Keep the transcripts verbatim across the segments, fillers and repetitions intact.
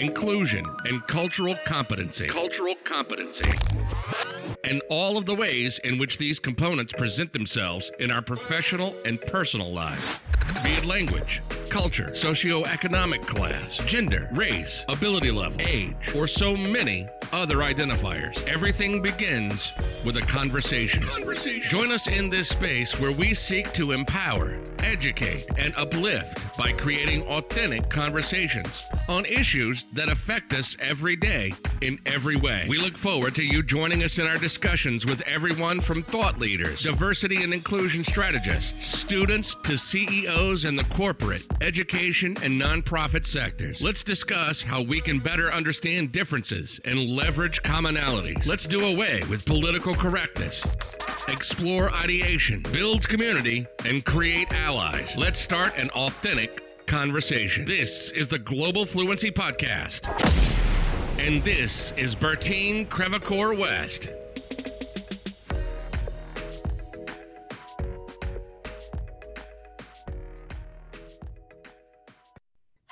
inclusion, and cultural competency. Cultural competency. And all of the ways in which these components present themselves in our professional and personal lives. Be it language, culture, socioeconomic class, gender, race, ability level, age, or so many other identifiers. Everything begins with a conversation. conversation. Join us in this space where we seek to empower, educate, and uplift by creating authentic conversations on issues that affect us every day in every way. We look forward to you joining us in our discussions with everyone from thought leaders, diversity and inclusion strategists, students to C E Os in the corporate, education, and nonprofit sectors. Let's discuss how we can better understand differences and leverage commonalities. Let's do away with political correctness, explore ideation, build community, and create allies. Let's start an authentic conversation. This is the Global Fluency Podcast, and this is Bertine Crevacore-West.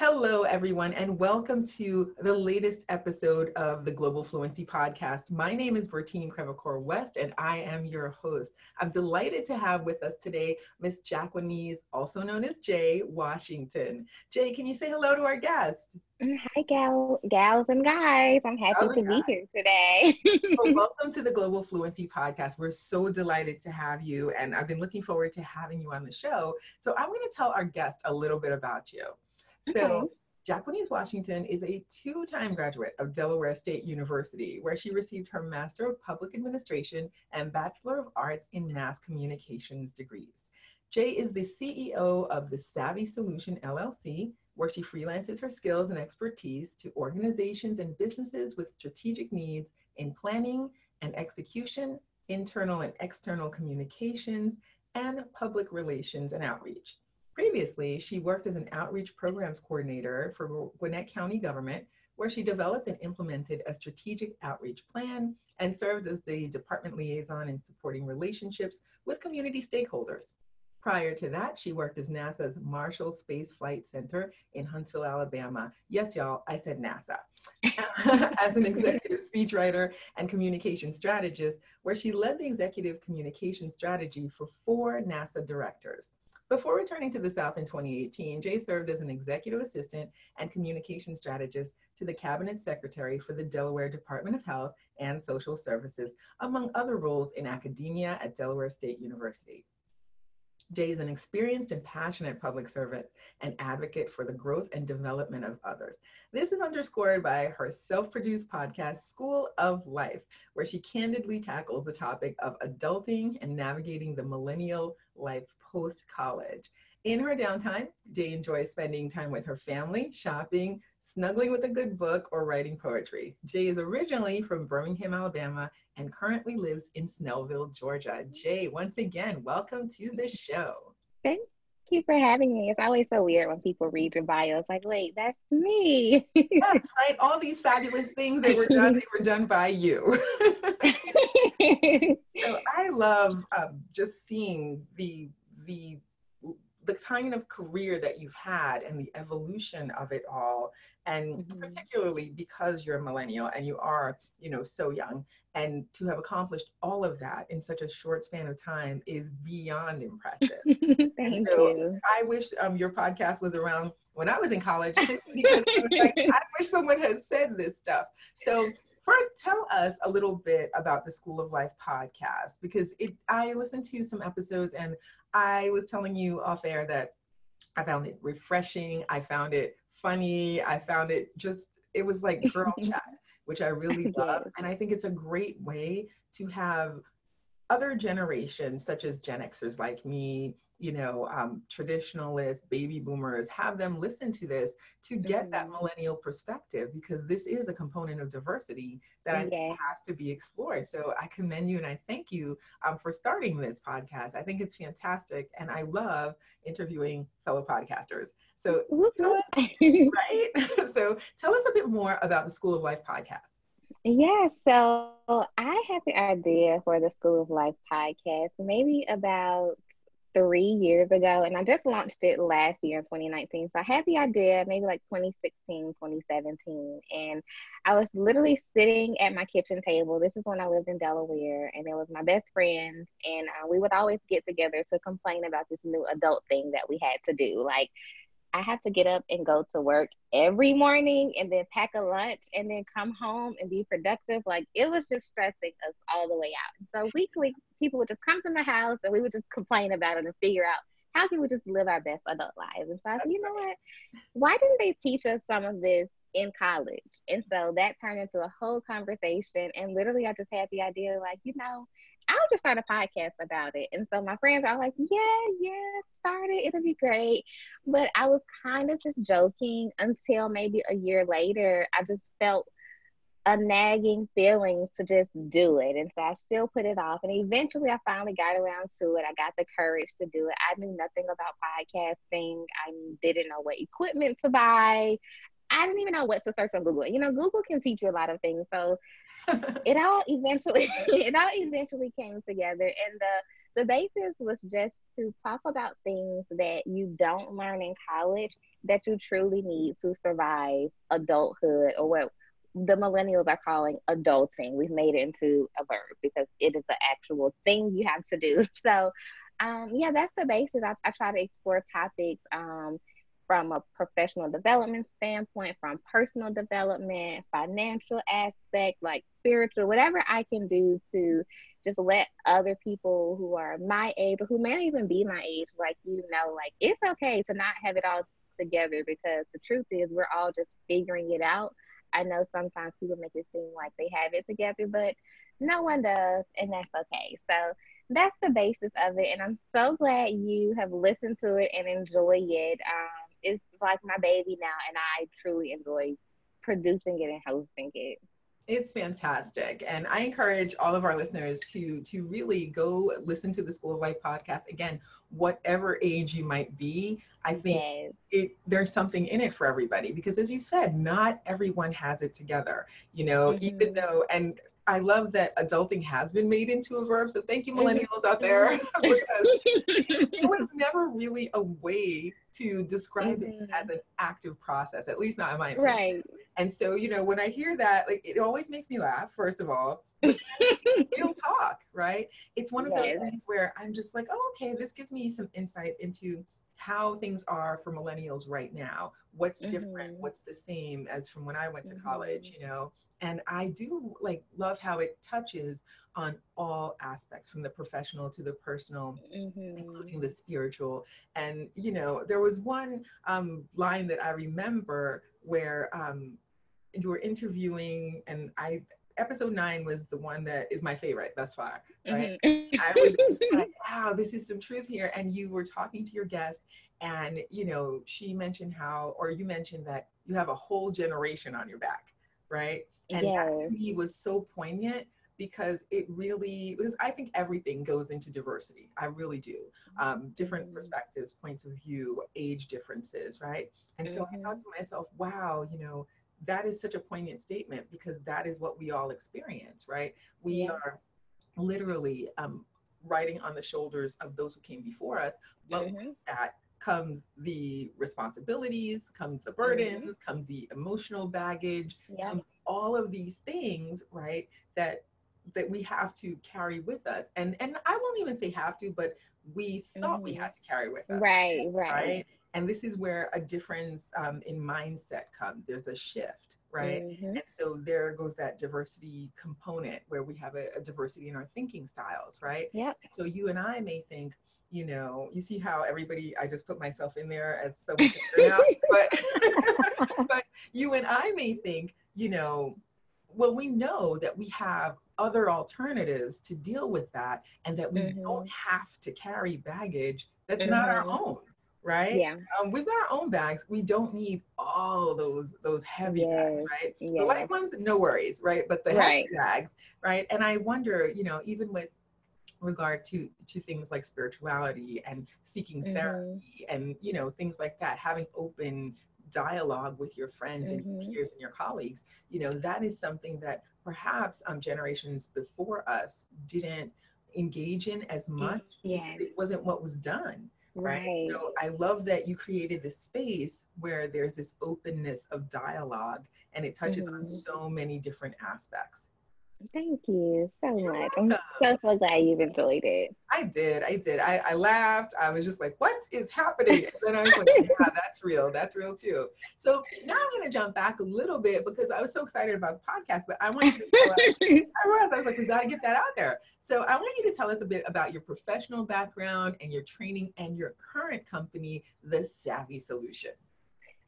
Hello, everyone, and welcome to the latest episode of the Global Fluency Podcast. My name is Bertine Crevacore-West, and I am your host. I'm delighted to have with us today Miz Jacquaniece, also known as Jay Washington. Jay, can you say hello to our guest? Hi, gal, gals and guys. I'm happy gals to be here today. Well, welcome to the Global Fluency Podcast. We're so delighted to have you, and I've been looking forward to having you on the show. So I'm going to tell our guest a little bit about you. So, Jacquaniece Washington is a two-time graduate of Delaware State University, where she received her Master of Public Administration and Bachelor of Arts in Mass Communications degrees. Jay is the C E O of the Savvy Solution L L C, where she freelances her skills and expertise to organizations and businesses with strategic needs in planning and execution, internal and external communications, and public relations and outreach. Previously, she worked as an outreach programs coordinator for Gwinnett County government, where she developed and implemented a strategic outreach plan and served as the department liaison in supporting relationships with community stakeholders. Prior to that, she worked as NASA's Marshall Space Flight Center in Huntsville, Alabama. Yes, y'all, I said NASA. As an executive speechwriter and communication strategist, where she led the executive communication strategy for four NASA directors. Before returning to the South in twenty eighteen, Jay served as an executive assistant and communication strategist to the cabinet secretary for the Delaware Department of Health and Social Services, among other roles in academia at Delaware State University. Jay is an experienced and passionate public servant and advocate for the growth and development of others. This is underscored by her self-produced podcast, School of Life, where she candidly tackles the topic of adulting and navigating the millennial life post-college. In her downtime, Jay enjoys spending time with her family, shopping, snuggling with a good book, or writing poetry. Jay is originally from Birmingham, Alabama, and currently lives in Snellville, Georgia. Jay, once again, welcome to the show. Thank you for having me. It's always so weird when people read your bio. It's like, wait, that's me. That's right. All these fabulous things, they were done, they were done by you. So I love um, just seeing the the the kind of career that you've had and the evolution of it all, and mm-hmm. particularly because you're a millennial and you are, you know, so young, and to have accomplished all of that in such a short span of time is beyond impressive. Thank and so you. I wish um, your podcast was around when I was in college, because I was like, I wish someone had said this stuff. So first, tell us a little bit about the School of Life podcast, because it, I listened to some episodes, and I was telling you off air that I found it refreshing, I found it funny, I found it just, it was like girl chat, which I really love. And I think it's a great way to have other generations, such as Gen Xers like me, you know, um, traditionalists, baby boomers, have them listen to this to get that millennial perspective, because this is a component of diversity that I think has to be explored. So I commend you and I thank you um, for starting this podcast. I think it's fantastic, and I love interviewing fellow podcasters. So, tell us, right? So tell us a bit more about the School of Life podcast. Yeah, so I had the idea for the School of Life podcast maybe about three years ago, and I just launched it last year in twenty nineteen. So I had the idea maybe like twenty sixteen, twenty seventeen, and I was literally sitting at my kitchen table. This is when I lived in Delaware, and it was my best friend, and uh, we would always get together to complain about this new adult thing that we had to do. Like, I have to get up and go to work every morning and then pack a lunch and then come home and be productive. Like, it was just stressing us all the way out. So weekly, people would just come to my house and we would just complain about it and figure out how can we just live our best adult lives. And so I said, you know what, why didn't they teach us some of this in college? And so that turned into a whole conversation. And literally, I just had the idea, like, you know, I'll just start a podcast about it. And so my friends are like, yeah, yeah, start it. It'll be great. But I was kind of just joking until maybe a year later, I just felt a nagging feeling to just do it. And so I still put it off. And eventually I finally got around to it. I got the courage to do it. I knew nothing about podcasting. I didn't know what equipment to buy. I didn't even know what to search on Google. You know, Google can teach you a lot of things. So it all eventually, it all eventually came together. And the, the basis was just to talk about things that you don't learn in college that you truly need to survive adulthood, or what the millennials are calling adulting. We've made it into a verb because it is an actual thing you have to do. So um, yeah, that's the basis. I, I try to explore topics um, from a professional development standpoint, from personal development, financial aspect, like spiritual, whatever I can do to just let other people who are my age, or who may not even be my age, like, you know, like, it's okay to not have it all together, because the truth is we're all just figuring it out. I know sometimes people make it seem like they have it together, but no one does, and that's okay. So that's the basis of it, and I'm so glad you have listened to it and enjoyed it. Um, it's like my baby now, and I truly enjoy producing it and hosting it. It's fantastic, and I encourage all of our listeners to to really go listen to the School of Life podcast. Again, whatever age you might be, I think yes. it there's something in it for everybody, because as you said, not everyone has it together, you know, mm-hmm. even though, and I love that adulting has been made into a verb. So thank you, millennials out there, because it was never really a way to describe mm-hmm. it as an active process, at least not in my opinion. Right. And so, you know, when I hear that, like, it always makes me laugh, first of all. Real talk, right? It's one of yes. those things where I'm just like, oh, okay, this gives me some insight into how things are for millennials right now. What's mm-hmm. different? What's the same as from when I went to mm-hmm. college, you know? And I do like love how it touches on all aspects, from the professional to the personal, mm-hmm. including the spiritual. And, you know, there was one um, line that I remember where um, you were interviewing, and I, episode nine was the one that is my favorite thus far, right? Mm-hmm. I was just like, wow, this is some truth here. And you were talking to your guest, and, you know, she mentioned how, or you mentioned that you have a whole generation on your back, right? And yeah. that to me was so poignant, because it really, because I think everything goes into diversity. I really do. Um, different mm-hmm. perspectives, points of view, age differences, right? And so mm-hmm. I thought to myself, wow, you know, that is such a poignant statement, because that is what we all experience, right? We yeah. are literally um, riding on the shoulders of those who came before us, but mm-hmm. with that comes the responsibilities, comes the burdens, mm-hmm. comes the emotional baggage, yeah. comes all of these things, right, that that we have to carry with us. And and I won't even say have to, but we thought mm-hmm. we had to carry with us. Right, right. right? And this is where a difference um, in mindset comes. There's a shift, right? Mm-hmm. And so there goes that diversity component, where we have a, a diversity in our thinking styles, right? Yeah. So you and I may think, you know, you see how everybody, I just put myself in there as so we can figure out, but, but you and I may think, you know, well, we know that we have other alternatives to deal with that, and that we mm-hmm. don't have to carry baggage that's mm-hmm. not our own. Right? Yeah. Um, we've got our own bags. We don't need all those those heavy yes. bags, right? Yes. The light ones, no worries, right? But the right. heavy bags, right? And I wonder, you know, even with regard to to things like spirituality and seeking mm-hmm. therapy and, you know, things like that, having open dialogue with your friends mm-hmm. and your peers and your colleagues, you know, that is something that perhaps um, generations before us didn't engage in as much. Yeah. It wasn't what was done. Right. right. So I love that you created this space where there's this openness of dialogue and it touches mm-hmm. on so many different aspects. Thank you so much. I'm so, so glad you've enjoyed it. I did. I did. I, I laughed. I was just like, what is happening? And then I was like, yeah, that's real. That's real too. So now I'm going to jump back a little bit because I was so excited about the podcast, but I want you to tell us, I was, I was like, we got to get that out there. So I want you to tell us a bit about your professional background and your training and your current company, The Savvy Solution.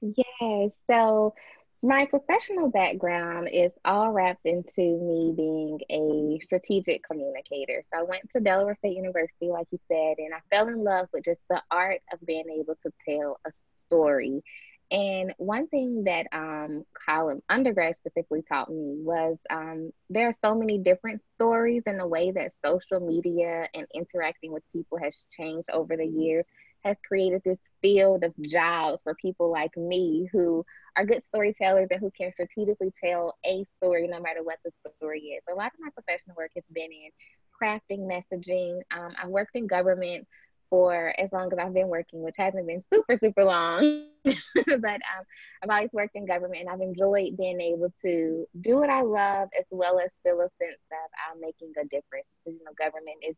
Yes. So my professional background is all wrapped into me being a strategic communicator. So I went to Delaware State University, like you said, and I fell in love with just the art of being able to tell a story. And one thing that um, college undergrad specifically taught me was um, there are so many different stories in the way that social media and interacting with people has changed over the years, has created this field of jobs for people like me who are good storytellers and who can strategically tell a story no matter what the story is. A lot of my professional work has been in crafting messaging. Um, I worked in government for as long as I've been working, which hasn't been super, super long, but um, I've always worked in government and I've enjoyed being able to do what I love as well as feel a sense of um, making a difference. Because, you know, government is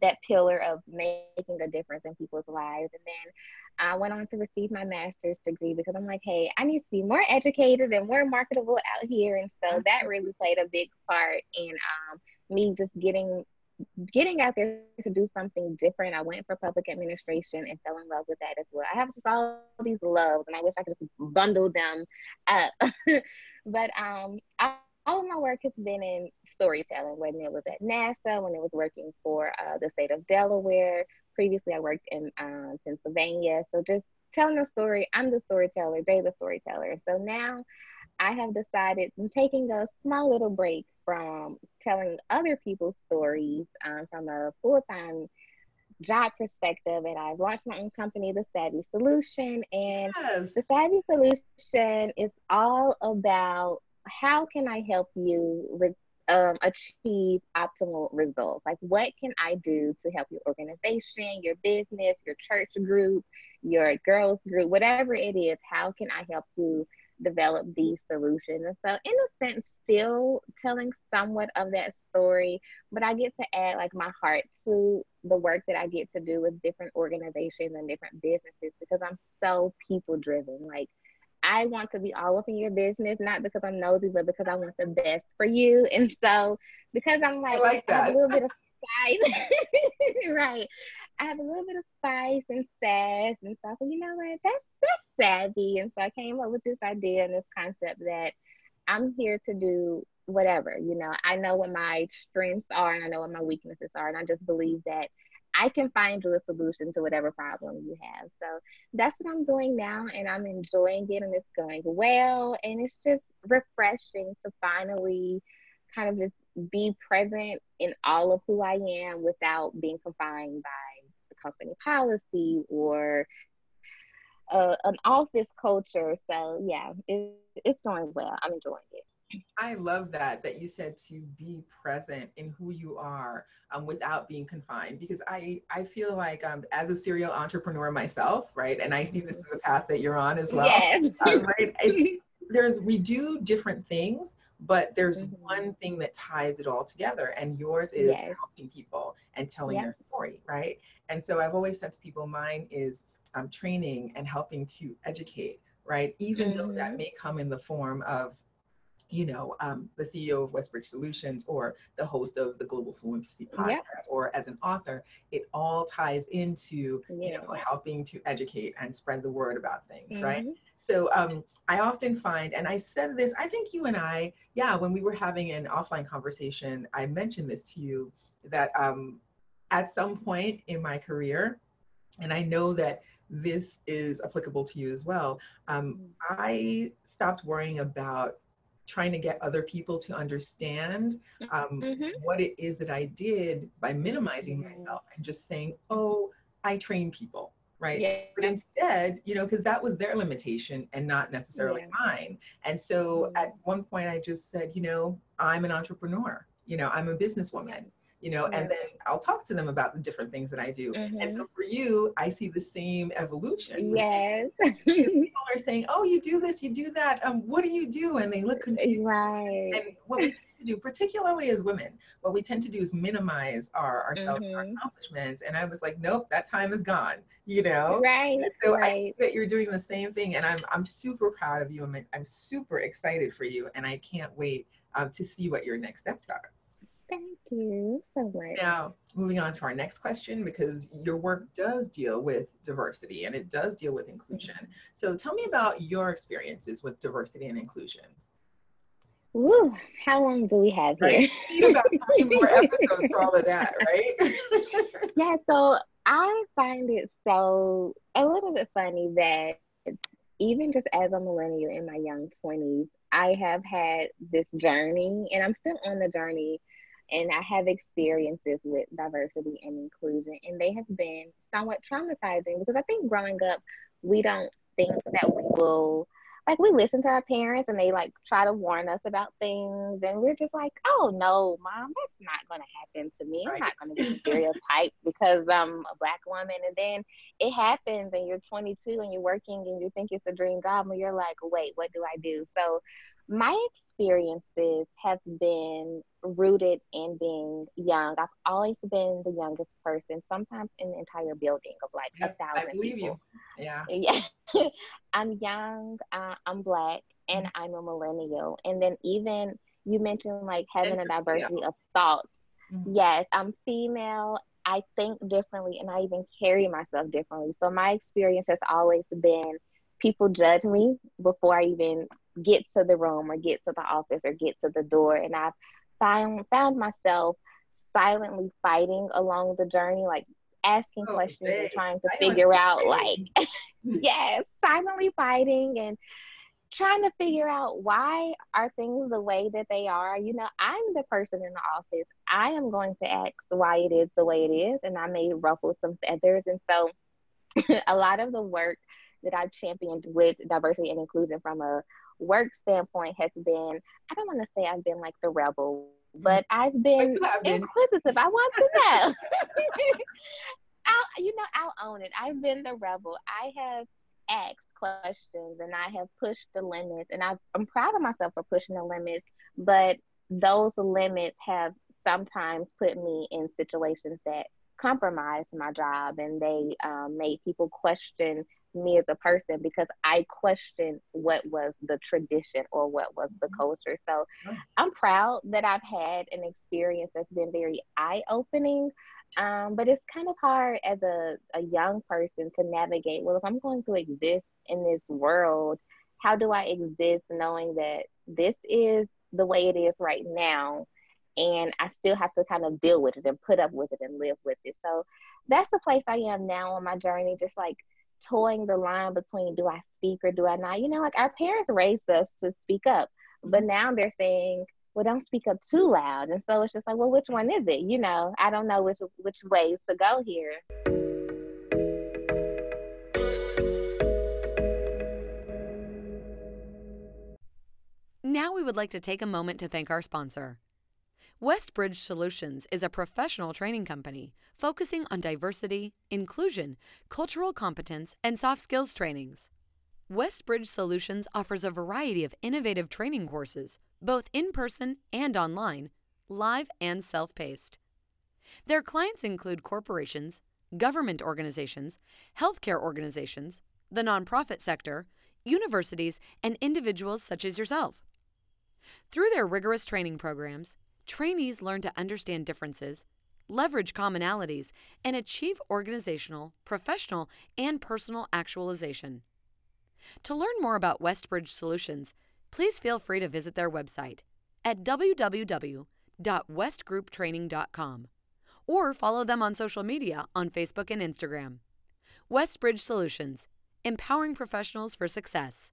that pillar of making a difference in people's lives. And then I went on to receive my master's degree because I'm like, hey, I need to be more educated and more marketable out here. And so that really played a big part in um, me just getting getting out there to do something different. I went for public administration and fell in love with that as well. I have just all these loves and I wish I could just bundle them up. But um, I all of my work has been in storytelling, whether it was at NASA, when it was working for uh, the state of Delaware. Previously, I worked in um, Pennsylvania. So just telling a story, I'm the storyteller, they're the storyteller. So now I have decided I'm taking a small little break from telling other people's stories um, from a full-time job perspective, and I've launched my own company, The Savvy Solution. And yes. The Savvy Solution is all about how can I help you re- um, achieve optimal results? Like, what can I do to help your organization, your business, your church group, your girls group, whatever it is, how can I help you develop these solutions? And so in a sense, still telling somewhat of that story, but I get to add like my heart to the work that I get to do with different organizations and different businesses because I'm so people driven. Like, I want to be all up in your business, not because I'm nosy, but because I want the best for you. And so because I'm like, I like I have a little bit of spice, right? I have a little bit of spice and sass. And so I said, you know what, that's, that's savvy. And so I came up with this idea and this concept that I'm here to do whatever, you know, I know what my strengths are and I know what my weaknesses are. And I just believe that I can find you a solution to whatever problem you have. So that's what I'm doing now, and I'm enjoying it, and it's going well, and it's just refreshing to finally kind of just be present in all of who I am without being confined by the company policy or uh, an office culture. So yeah, it, it's going well. I'm enjoying it. I love that, that you said to be present in who you are um, without being confined, because I, I feel like um, as a serial entrepreneur myself, right, and I see this as a path that you're on as well, yes. um, right? It's, there's, we do different things, but there's mm-hmm. one thing that ties it all together, and yours is yes. helping people and telling their yeah. story, right? And so I've always said to people, mine is um, training and helping to educate, right? Even mm-hmm. though that may come in the form of you know, um, the C E O of Westbridge Solutions or the host of the Global Fluency Podcast yep. or as an author, it all ties into, yeah. you know, helping to educate and spread the word about things, mm-hmm. right? So um, I often find, and I said this, I think you and I, yeah, when we were having an offline conversation, I mentioned this to you, that um, at some point in my career, and I know that this is applicable to you as well, um, mm-hmm. I stopped worrying about trying to get other people to understand um, mm-hmm. what it is that I did by minimizing mm-hmm. myself and just saying, oh, I train people, right? Yeah. But instead, you know, because that was their limitation and not necessarily yeah. mine. And so mm-hmm. at one point I just said, you know, I'm an entrepreneur, you know, I'm a businesswoman. you know, mm-hmm. and then I'll talk to them about the different things that I do. Mm-hmm. And so for you, I see the same evolution. Yes. People are saying, oh, you do this, you do that. Um, what do you do? And they look confused. Right. And what we tend to do, particularly as women, what we tend to do is minimize our, ourselves mm-hmm. and our accomplishments. And I was like, nope, that time is gone, you know? Right. And so right. I think that you're doing the same thing. And I'm, I'm super proud of you. I'm, I'm super excited for you. And I can't wait um, to see what your next steps are. Thank you so much. Now, moving on to our next question, because your work does deal with diversity and it does deal with inclusion. Mm-hmm. So tell me about your experiences with diversity and inclusion. Ooh, how long do we have here? Right. You got three more episodes for all of that, right? Yeah, so I find it so a little bit funny that even just as a millennial in my young twenties, I have had this journey, and I'm still on the journey. And I have experiences with diversity and inclusion, and they have been somewhat traumatizing because I think growing up, we don't think that we will, like we listen to our parents and they like try to warn us about things. And we're just like, oh no, mom, that's not going to happen to me. I'm right. not going to be stereotyped because I'm a black woman. And then it happens and you're twenty-two and you're working and you think it's a dream job and you're like, wait, what do I do? So my experiences have been rooted in being young. I've always been the youngest person, sometimes in the entire building of like yep, a thousand I believe people. You. Yeah. Yeah. I'm young, uh, I'm black, and I'm a millennial. And then even you mentioned like having a diversity yeah. of thoughts. Mm-hmm. Yes, I'm female. I think differently, and I even carry myself differently. So my experience has always been people judge me before I even get to the room or get to the office or get to the door. And I've found, found myself silently fighting along the journey, like asking oh, questions dang. And trying to silently figure out fighting. Like, yes, silently fighting and trying to figure out why are things the way that they are. You know, I'm the person in the office. I am going to ask why it is the way it is. And I may ruffle some feathers. And so a lot of the work that I've championed with diversity and inclusion from a work standpoint has been, I don't want to say I've been like the rebel, but I've been inquisitive. I want to know. I'll, you know, I'll own it. I've been the rebel. I have asked questions and I have pushed the limits, and I've, I'm proud of myself for pushing the limits, but those limits have sometimes put me in situations that compromised my job, and they um, made people question me as a person because I questioned what was the tradition or what was the culture. So I'm proud that I've had an experience that's been very eye-opening, um, but it's kind of hard as a, a young person to navigate, well, if I'm going to exist in this world, how do I exist knowing that this is the way it is right now, and I still have to kind of deal with it and put up with it and live with it. So that's the place I am now on my journey, just like towing the line between do I speak or do I not? You know, like our parents raised us to speak up, but now they're saying, well, don't speak up too loud. And so it's just like, well, which one is it? You know, I don't know which which way to go here. Now we would like to take a moment to thank our sponsor. Westbridge Solutions is a professional training company focusing on diversity, inclusion, cultural competence, and soft skills trainings. Westbridge Solutions offers a variety of innovative training courses, both in person and online, live and self-paced. Their clients include corporations, government organizations, healthcare organizations, the nonprofit sector, universities, and individuals such as yourself. Through their rigorous training programs, trainees learn to understand differences, leverage commonalities, and achieve organizational, professional, and personal actualization. To learn more about Westbridge Solutions, please feel free to visit their website at w w w dot west group training dot com or follow them on social media on Facebook and Instagram. Westbridge Solutions, empowering professionals for success.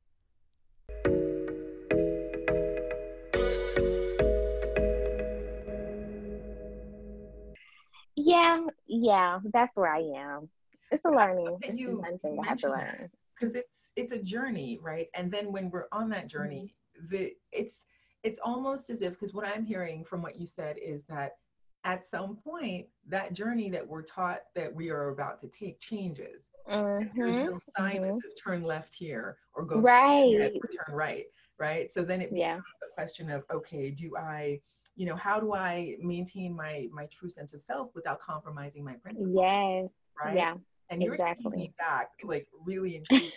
Yeah, yeah, that's where I am. It's a learning. It's you one thing I have to learn. Because it's it's a journey, right? And then when we're on that journey, the it's it's almost as if, because what I'm hearing from what you said is that at some point, that journey that we're taught that we are about to take changes. Mm-hmm. There's no sign mm-hmm. that says turn left here or go right or turn right, right? So then it becomes yeah. the question of, okay, do I, you know, how do I maintain my my true sense of self without compromising my principles? Yes. Right? Yeah. And you're exactly. taking me back, like really intriguing,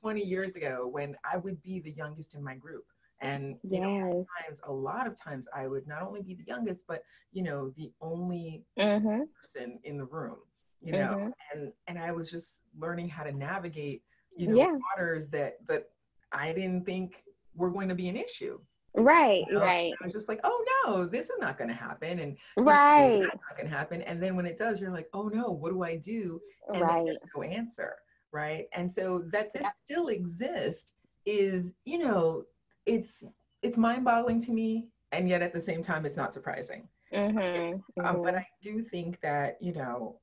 twenty years ago when I would be the youngest in my group. And you yes. know, times, a lot of times I would not only be the youngest, but, you know, the only mm-hmm. person in the room, you know, mm-hmm. and, and I was just learning how to navigate, you know, yeah. waters that, that I didn't think were going to be an issue. Right, you know? Right. And I was just like, oh no, this is not going to happen. And right. you know, that's not going to happen. And then when it does, you're like, oh no, what do I do? And right. there's no answer. Right. And so that this yeah. still exists is, you know, it's, it's mind boggling to me. And yet at the same time, it's not surprising. Mm-hmm. Mm-hmm. Um, but I do think that, you know,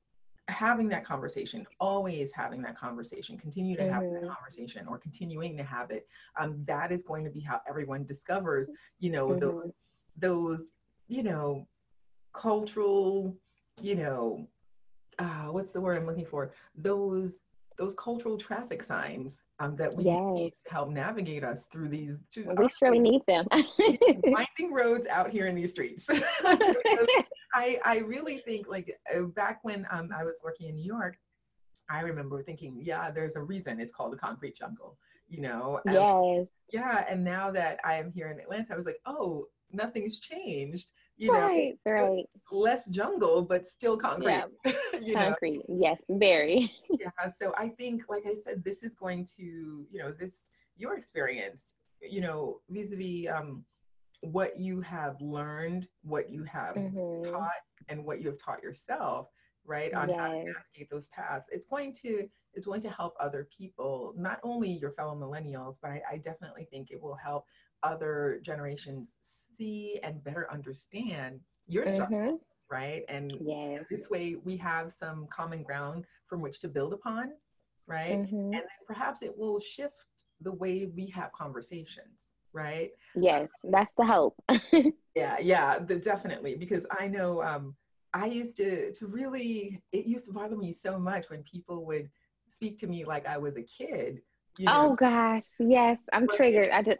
having that conversation, always having that conversation, continue to mm-hmm. have that conversation or continuing to have it. Um, that is going to be how everyone discovers, you know, mm-hmm. those, those, you know, cultural, you know, uh, what's the word I'm looking for? Those, those cultural traffic signs um, that we yes. need to help navigate us through these. Two, we surely need them. Winding roads out here in these streets. I, I really think, like, back when um, I was working in New York, I remember thinking, yeah, there's a reason it's called the concrete jungle, you know? And, yes. yeah. And now that I am here in Atlanta, I was like, oh, nothing's changed, you right, know, right. less jungle, but still concrete. Yeah. you concrete, know? Yes, very. yeah. So I think, like I said, this is going to, you know, this, your experience, you know, vis-a-vis, um, what you have learned, what you have mm-hmm. taught, and what you have taught yourself, right? On yes. how to navigate those paths. It's going to it's going to help other people, not only your fellow millennials, but I, I definitely think it will help other generations see and better understand your mm-hmm. struggle, right? And yes. this way we have some common ground from which to build upon, right? Mm-hmm. And then perhaps it will shift the way we have conversations. Right? Yes, that's the hope. yeah, yeah, the, definitely. Because I know um, I used to, to really, it used to bother me so much when people would speak to me like I was a kid. You know? Oh gosh, yes, I'm but triggered. It, I did.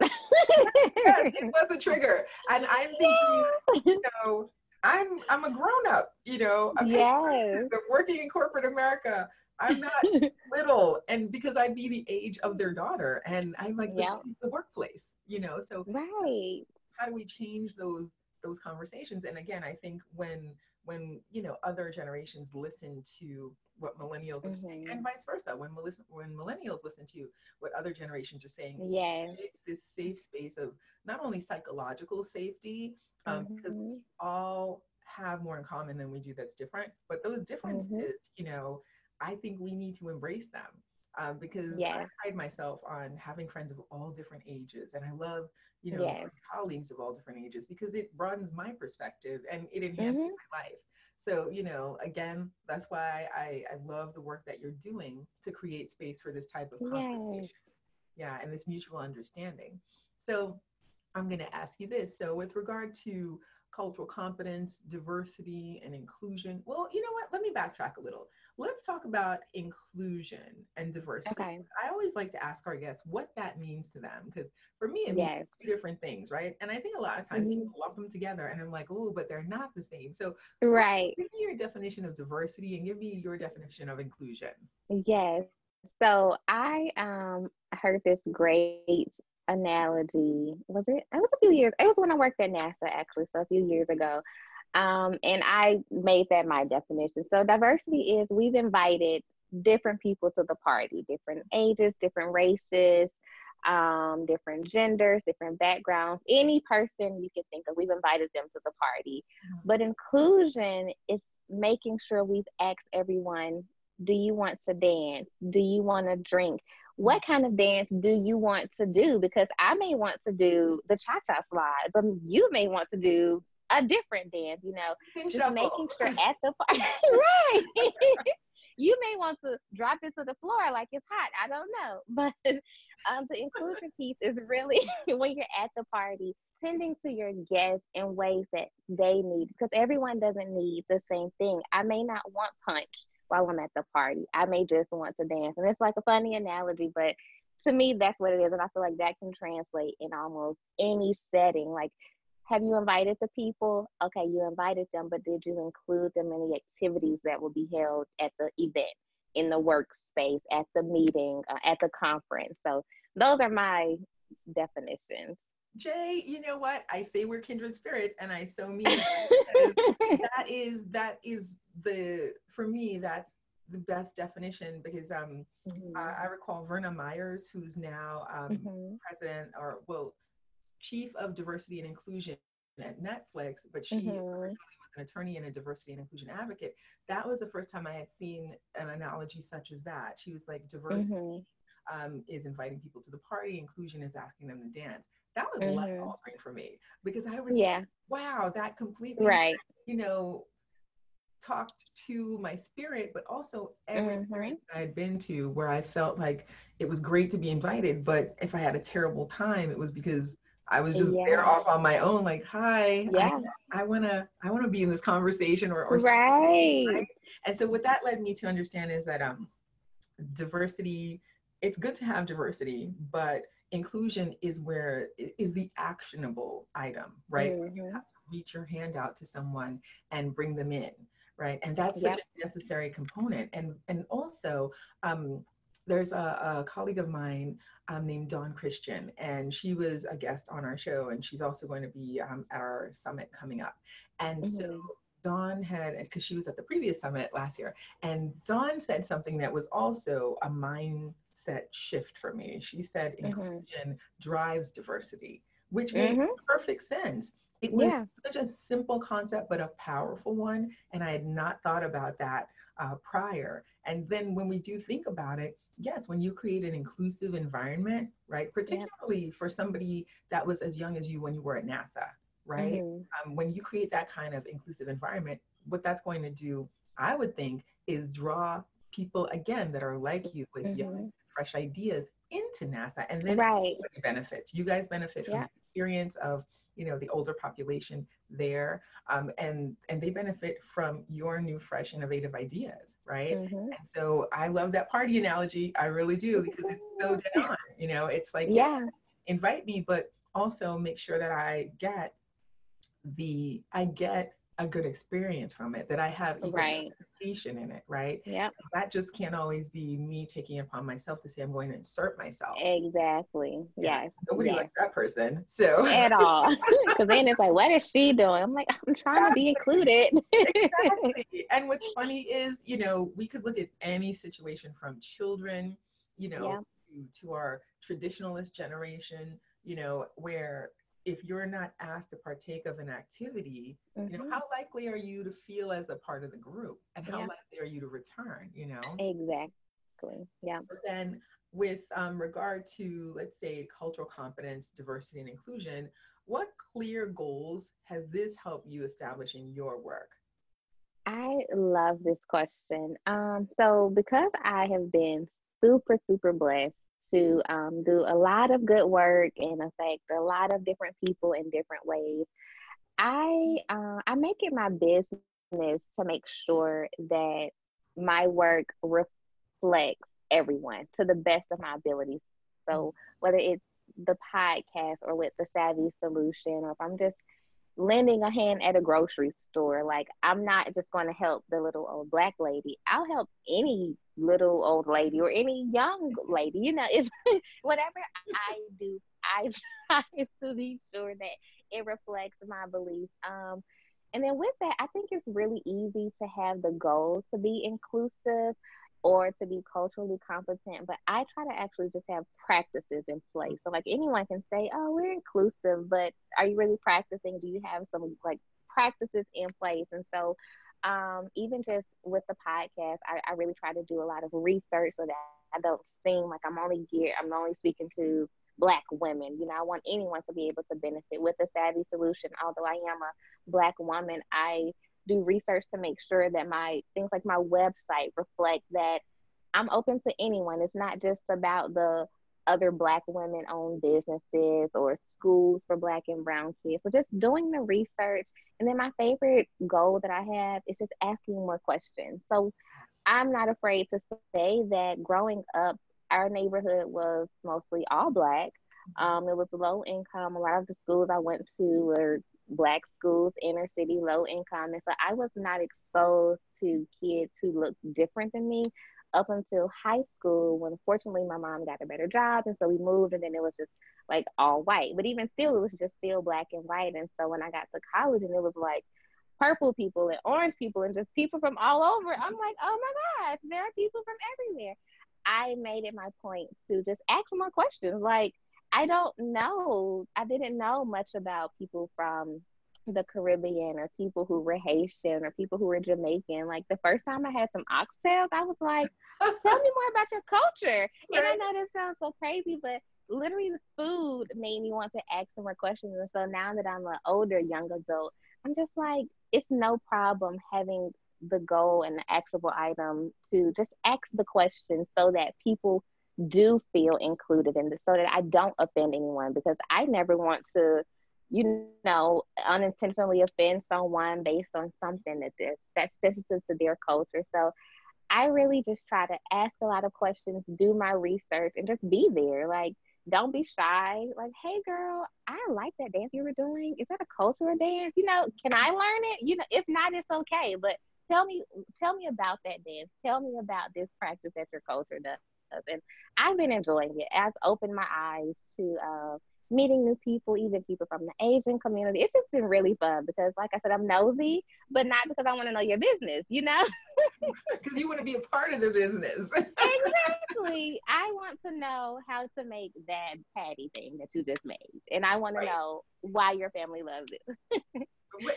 yes, it was a trigger. And I'm thinking, yeah. you know, I'm, I'm a grown-up, you know. I'm yes. working in corporate America. I'm not little, and because I'd be the age of their daughter, and I'm like yeah. the, the workplace, you know. So right. how do we change those those conversations? And again, I think when when you know other generations listen to what millennials mm-hmm. are saying, and vice versa, when when millennials listen to what other generations are saying, yes. it's this safe space of not only psychological safety, um, mm-hmm. because we all have more in common than we do that's different, but those differences, mm-hmm. you know. I think we need to embrace them um, because yes. I pride myself on having friends of all different ages. And I love, you know, yes. colleagues of all different ages because it broadens my perspective and it enhances mm-hmm. my life. So, you know, again, that's why I, I love the work that you're doing to create space for this type of conversation. Yes. Yeah. And this mutual understanding. So I'm going to ask you this. So with regard to cultural competence, diversity, and inclusion. Well, you know what? Let me backtrack a little. Let's talk about inclusion and diversity. Okay. I always like to ask our guests what that means to them, because for me, it means yes. two different things, right? And I think a lot of times mm-hmm. people lump them together, and I'm like, oh, but they're not the same. So right. give me your definition of diversity and give me your definition of inclusion. Yes. So I um, heard this great analogy. Was it? It was a few years. It was when I worked at NASA, actually, so a few years ago. Um, and I made that my definition. So diversity is we've invited different people to the party, different ages, different races, um, different genders, different backgrounds, any person you can think of, we've invited them to the party. Mm-hmm. But inclusion is making sure we've asked everyone, do you want to dance? Do you want to drink? What kind of dance do you want to do? Because I may want to do the cha-cha slide, but you may want to do a different dance, you know, just making sure at the party, right. you may want to drop it to the floor like it's hot. I don't know. But um, the inclusion piece is really when you're at the party, tending to your guests in ways that they need, because everyone doesn't need the same thing. I may not want punch while I'm at the party. I may just want to dance. And it's like a funny analogy, but to me, that's what it is. And I feel like that can translate in almost any setting. Like, have you invited the people? Okay, you invited them, but did you include them in the activities that will be held at the event, in the workspace, at the meeting, uh, at the conference? So those are my definitions. Jay, you know what? I say we're kindred spirits, and I so mean it. That is, that is the, for me, that's the best definition, because um, mm-hmm. I, I recall Verna Myers, who's now um, mm-hmm. president or, well, chief of diversity and inclusion at Netflix, but she mm-hmm. originally was an attorney and a diversity and inclusion advocate. That was the first time I had seen an analogy such as that. She was like, diversity mm-hmm. um, is inviting people to the party, inclusion is asking them to dance. That was mm-hmm. life-altering for me, because I was yeah. like, wow, that completely, right. you know, talked to my spirit, but also every mm-hmm. party I had been to where I felt like it was great to be invited, but if I had a terrible time, it was because I was just yeah. there off on my own, like, hi, yeah. I, I wanna I wanna be in this conversation or, or right. right. And so what that led me to understand is that um, diversity, it's good to have diversity, but inclusion is where is the actionable item, right? Mm-hmm. You have to reach your hand out to someone and bring them in, right? And that's such yep. a necessary component. And and also, um, there's a, a colleague of mine um, named Dawn Christian, and she was a guest on our show, and she's also going to be um, at our summit coming up. And mm-hmm. so Dawn had, because she was at the previous summit last year, and Dawn said something that was also a mind set shift for me. She said inclusion mm-hmm. drives diversity, which made mm-hmm. perfect sense. It was yeah. such a simple concept, but a powerful one. And I had not thought about that uh, prior. And then when we do think about it, yes, when you create an inclusive environment, right, particularly yeah. for somebody that was as young as you when you were at NASA, right? Mm-hmm. Um, when you create that kind of inclusive environment, what that's going to do, I would think, is draw people, again, that are like you with mm-hmm. young fresh ideas into NASA, and then right. it benefits. You guys benefit from yeah. the experience of, you know, the older population there, um, and and they benefit from your new, fresh, innovative ideas, right? Mm-hmm. And so I love that party analogy. I really do, because it's so dead on. You know, it's like yeah, invite me, but also make sure that I get the I get a good experience from it, that I have right. participation in it, right? Yeah. That just can't always be me taking it upon myself to say I'm going to insert myself. Exactly. Yeah. Yes. Nobody yes. likes that person. So at all. Because then it's like, what is she doing? I'm like, I'm trying to be included. Exactly. And what's funny is, you know, we could look at any situation from children, you know, yeah. to, to our traditionalist generation, you know, where if you're not asked to partake of an activity, mm-hmm. you know, how likely are you to feel as a part of the group, and how yeah. likely are you to return, you know? Exactly, yeah. But then with um, regard to, let's say, cultural competence, diversity and inclusion, what clear goals has this helped you establish in your work? I love this question. Um, so because I have been super, super blessed to um, do a lot of good work and affect a lot of different people in different ways, I uh, I make it my business to make sure that my work reflects everyone to the best of my abilities. So whether it's the podcast or with the Savvy Solution, or if I'm just lending a hand at a grocery store, like, I'm not just going to help the little old Black lady. I'll help any little old lady or any young lady, you know. It's whatever I do, I try to be sure that it reflects my beliefs. Um, and then with that, I think it's really easy to have the goal to be inclusive or to be culturally competent, but I try to actually just have practices in place. So like, anyone can say, oh, we're inclusive, but are you really practicing? Do you have some like practices in place? And so um, even just with the podcast, I, I really try to do a lot of research so that I don't seem like I'm only geared, I'm only speaking to Black women. You know, I want anyone to be able to benefit with the Savvy Solution. Although I am a Black woman, I do research to make sure that my things like my website reflect that I'm open to anyone. It's not just about the other Black women-owned businesses or schools for Black and brown kids. So just doing the research. And then my favorite goal that I have is just asking more questions. So I'm not afraid to say that growing up, our neighborhood was mostly all Black. Um, it was low income. A lot of the schools I went to were Black schools, inner city, low income. And so I was not exposed to kids who looked different than me up until high school, when fortunately my mom got a better job, and so we moved, and then it was just like all white. But even still, it was just still Black and white. And so when I got to college and it was like purple people and orange people and just people from all over, I'm like, oh my gosh, there are people from everywhere. I made it my point to just ask more questions. Like, I don't know, I didn't know much about people from the Caribbean or people who were Haitian or people who were Jamaican. Like, the first time I had some oxtails, I was like, tell me more about your culture. And I know this sounds so crazy, but literally the food made me want to ask some more questions. And so now that I'm an older, young adult, I'm just like, it's no problem having the goal and the actionable item to just ask the question so that people do feel included in this, so that I don't offend anyone, because I never want to, you know, unintentionally offend someone based on something that this, that's sensitive to their culture. So I really just try to ask a lot of questions, do my research, and just be there. Like, don't be shy. Like, hey girl, I like that dance you were doing. Is that a cultural dance? You know, can I learn it? You know, if not, it's okay. But tell me, tell me about that dance. Tell me about this practice that your culture does. And I've been enjoying it. I've opened my eyes to, uh, meeting new people, even people from the Asian community. It's just been really fun because, like I said, I'm nosy, but not because I want to know your business, you know? Because you want to be a part of the business. Exactly. I want to know how to make that patty thing that you just made. And I want right. to know why your family loves it.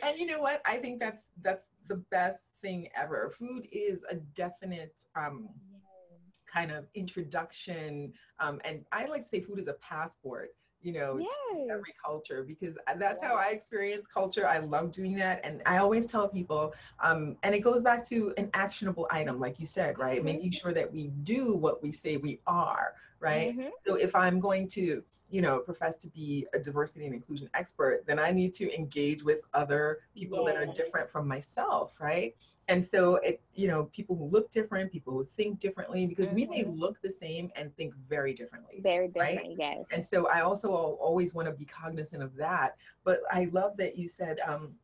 And you know what? I think that's that's the best thing ever. Food is a definite um, kind of introduction. Um, and I like to say food is a passport, you know, yes. every culture, because that's yes. how I experience culture. I love doing that. And I always tell people, um, and it goes back to an actionable item, like you said, right? Mm-hmm. Making sure that we do what we say we are, right? Mm-hmm. So if I'm going to, you know, profess to be a diversity and inclusion expert, then I need to engage with other people yeah. that are different from myself, right? And so, it, you know, people who look different, people who think differently, because mm-hmm. we may look the same and think very differently. Very differently, right? Yes. And so I also always want to be cognizant of that. But I love that you said um,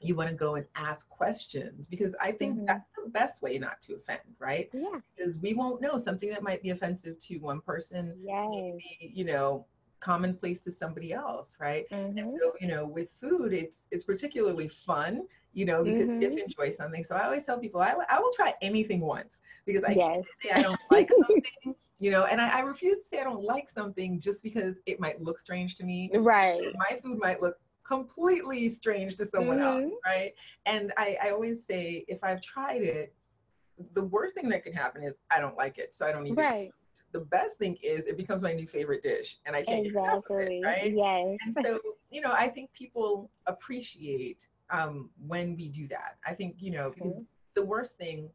you want to go and ask questions, because I think mm-hmm. that's the best way not to offend, right? Yeah. Because we won't know something that might be offensive to one person, yes. maybe, you know, commonplace to somebody else, right? Mm-hmm. And so, you know, with food, it's it's particularly fun, you know, because mm-hmm. you get to enjoy something. So I always tell people, I, I will try anything once, because I yes. can't say I don't like something, you know, and I, I refuse to say I don't like something just because it might look strange to me. Right. My food might look completely strange to someone mm-hmm. else, right? And I, I always say, if I've tried it, the worst thing that can happen is I don't like it, so I don't eat right. it. The best thing is it becomes my new favorite dish, and I can't exactly. get enough of it, right? Yes. And so, you know, I think people appreciate um, when we do that. I think, you know, because mm-hmm. the worst thing,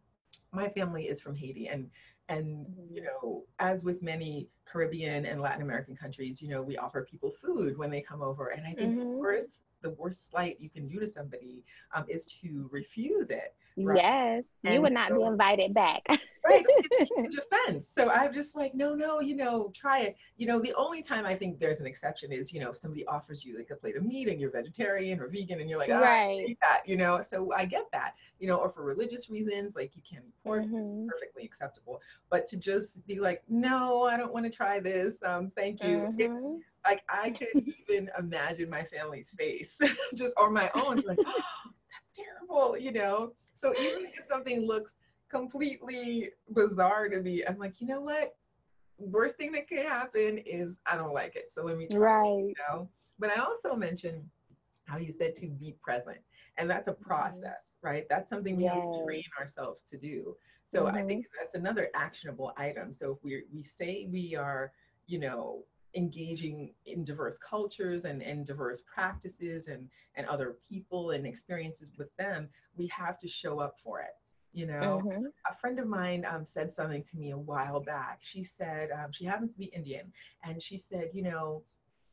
my family is from Haiti, and, and mm-hmm. you know, as with many Caribbean and Latin American countries, you know, we offer people food when they come over, and I think mm-hmm. the worst, the worst slight you can do to somebody um, is to refuse it. Right? Yes, and you would not so, be invited back. Right, it's a huge offense. So I'm just like, no, no, you know, try it. You know, the only time I think there's an exception is, you know, if somebody offers you like a plate of meat and you're vegetarian or vegan and you're like, ah, right. I hate that, you know, so I get that, you know, or for religious reasons, like you can't be pork, mm-hmm. perfectly acceptable. But to just be like, no, I don't want to try this, um, thank you. Mm-hmm. It, like I couldn't even imagine my family's face, just or my own, like, oh, that's terrible, you know? So even if something looks completely bizarre to me, I'm like, you know what? Worst thing that could happen is I don't like it. So let me try right. it, you know? But I also mentioned how you said to be present. And that's a process, mm-hmm. right? That's something we yes. have to train ourselves to do. So mm-hmm. I think that's another actionable item. So if we we say we are, you know, engaging in diverse cultures and, and diverse practices and, and other people and experiences with them, we have to show up for it. You know, mm-hmm. A friend of mine um, said something to me a while back. She said, um, she happens to be Indian, and she said, you know,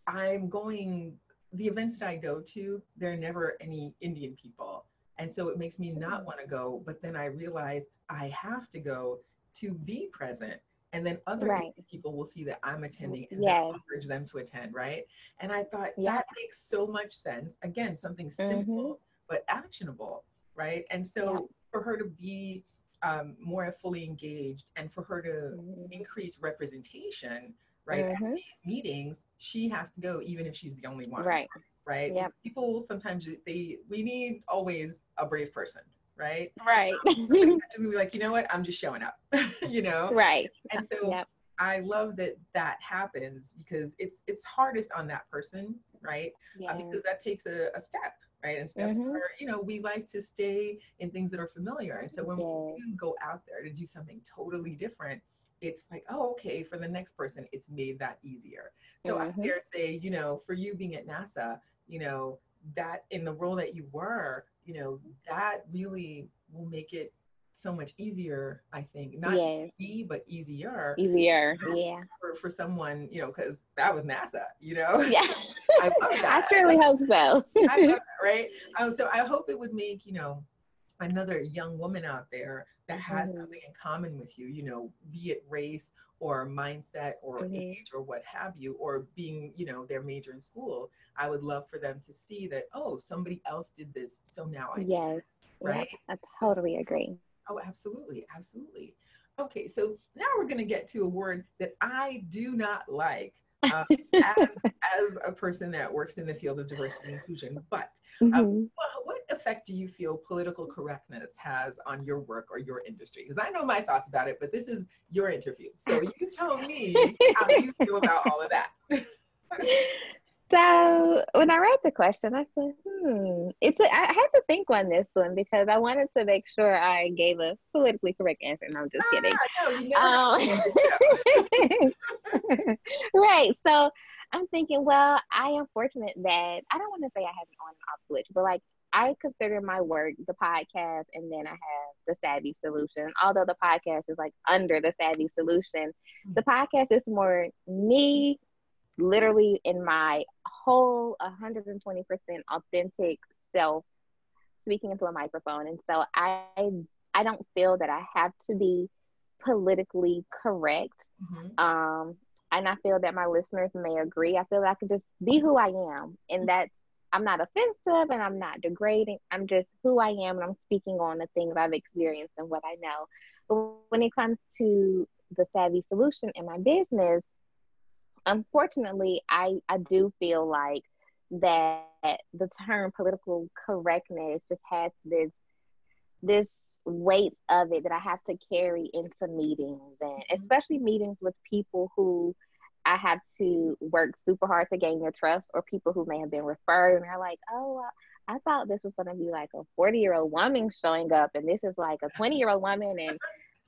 I'm going, the events that I go to, there are never any Indian people. And so it makes me not want to go, but then I realize I have to go to be present. And then other right. people will see that I'm attending and yes. I'll encourage them to attend, right? And I thought yeah. that makes so much sense. Again, something simple, mm-hmm. but actionable, right? And so yeah. for her to be um, more fully engaged and for her to mm-hmm. increase representation, right? Mm-hmm. At these meetings, she has to go even if she's the only one, right? Right. Yep. People sometimes, they we need always a brave person. Right. Right. Um, just be like, you know what? I'm just showing up, you know? Right. And so yep. I love that that happens because it's, it's hardest on that person. Right. Yeah. Uh, because that takes a, a step, right. And steps mm-hmm. are, you know, we like to stay in things that are familiar. And so when yeah. we do go out there to do something totally different, it's like, oh, okay. For the next person, it's made that easier. So mm-hmm. I dare say, you know, for you being at NASA, you know, that in the role that you were, you know, that really will make it so much easier, I think, not yes. easy, but easier. Easier, you know, yeah. For, for someone, you know, because that was NASA, you know? Yeah. I love that. I certainly I, hope so. I love that, right? Um, so I hope it would make, you know, another young woman out there that has mm-hmm. something in common with you, you know, be it race or mindset or mm-hmm. age or what have you, or being, you know, their major in school. I would love for them to see that, oh, somebody else did this, so now I yes. can, right? Yep. I totally agree. Oh, absolutely, absolutely. Okay, so now we're going to get to a word that I do not like um, as, as a person that works in the field of diversity and inclusion, but mm-hmm. um, well, what effect do you feel political correctness has on your work or your industry? Because I know my thoughts about it, but this is your interview, so you tell me how you feel about all of that. So when I read the question, I said, hmm, it's a, I had to think on this one because I wanted to make sure I gave a politically correct answer. No, I'm just kidding. Ah, no, you never um, right. So I'm thinking, well, I am fortunate that I don't want to say I have an on and off switch, but like I consider my work, the podcast, and then I have the Savvy Solution. Although the podcast is like under the Savvy Solution, the podcast is more me, literally in my whole one hundred twenty percent authentic self speaking into a microphone. And so I, I don't feel that I have to be politically correct. Mm-hmm. Um, and I feel that my listeners may agree. I feel that I can just be who I am, and that's, I'm not offensive and I'm not degrading. I'm just who I am, and I'm speaking on the things I've experienced and what I know. But when it comes to the Savvy Solution in my business, unfortunately, I, I do feel like that the term political correctness just has this this weight of it that I have to carry into meetings, and especially meetings with people who I have to work super hard to gain their trust, or people who may have been referred and are like, oh, I thought this was going to be like a forty-year-old woman showing up, and this is like a twenty-year-old woman, and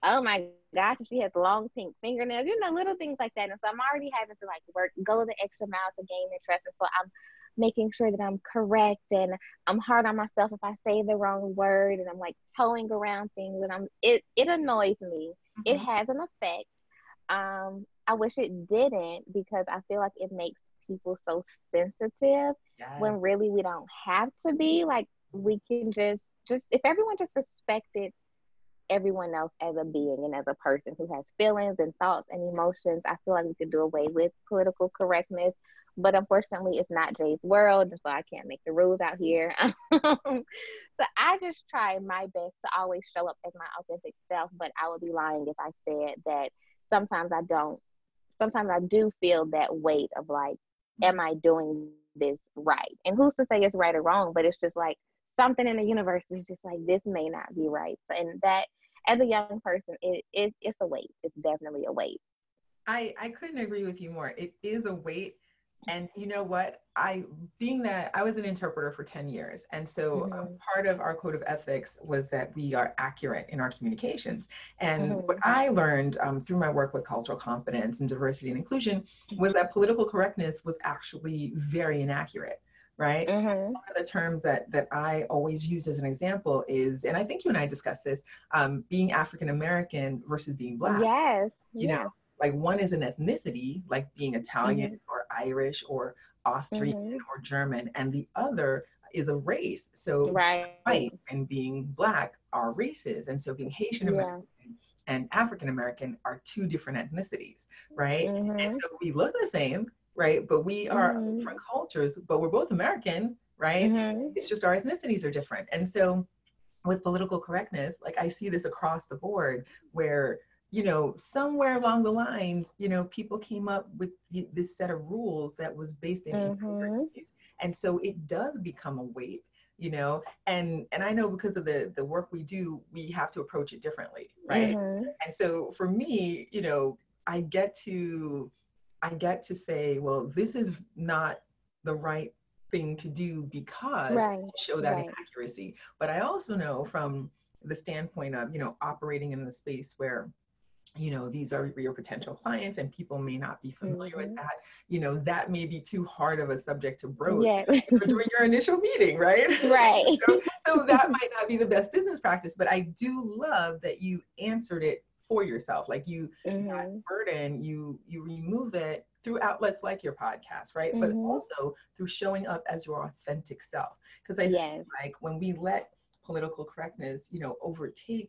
oh my gosh, she has long pink fingernails, you know, little things like that. And so I'm already having to like work, go the extra mile to gain their trust. And so I'm making sure that I'm correct, and I'm hard on myself if I say the wrong word, and I'm like towing around things, and I'm it it annoys me. Mm-hmm. It has an effect. Um, I wish it didn't, because I feel like it makes people so sensitive yes. when really we don't have to be. Like we can just, just if everyone just respected everyone else as a being and as a person who has feelings and thoughts and emotions, I feel like we could do away with political correctness. But unfortunately, it's not Jay's world, and so I can't make the rules out here. So I just try my best to always show up as my authentic self, but I would be lying if I said that sometimes I don't, sometimes I do feel that weight of like, am I doing this right? And who's to say it's right or wrong, but it's just like something in the universe is just like, this may not be right. And that, as a young person, it, it it's a weight. It's definitely a weight. I, I couldn't agree with you more. It is a weight. And you know what, I, being that I was an interpreter for ten years. And so mm-hmm. um, part of our code of ethics was that we are accurate in our communications. And mm-hmm. what I learned um, through my work with cultural competence and diversity and inclusion was that political correctness was actually very inaccurate, right? Mm-hmm. One of the terms that, that I always use as an example is, and I think you and I discussed this, um, being African-American versus being Black. Yes. You yeah. know, like one is an ethnicity, like being Italian mm-hmm. or Irish or Austrian mm-hmm. or German, and the other is a race. So right. white and being Black are races. And so being Haitian American yeah. and African American are two different ethnicities, right? Mm-hmm. And so we look the same, right? But we are mm-hmm. different cultures, but we're both American, right? Mm-hmm. It's just our ethnicities are different. And so with political correctness, like I see this across the board where, you know, somewhere along the lines, you know, people came up with this set of rules that was based in mm-hmm. and so it does become a weight, you know, and and I know because of the the work we do, we have to approach it differently, right? Mm-hmm. And so for me, you know, I get to I get to say, well, this is not the right thing to do because right. I show that right. inaccuracy. But I also know from the standpoint of, you know, operating in the space where, you know, these are your potential clients and people may not be familiar mm-hmm. with that, you know, that may be too hard of a subject to broach yeah. during your initial meeting, right? Right. so, so that might not be the best business practice, but I do love that you answered it for yourself. Like you, mm-hmm. that burden, you, you remove it through outlets like your podcast, right? Mm-hmm. But also through showing up as your authentic self. Because I yes. feel like when we let political correctness, you know, overtake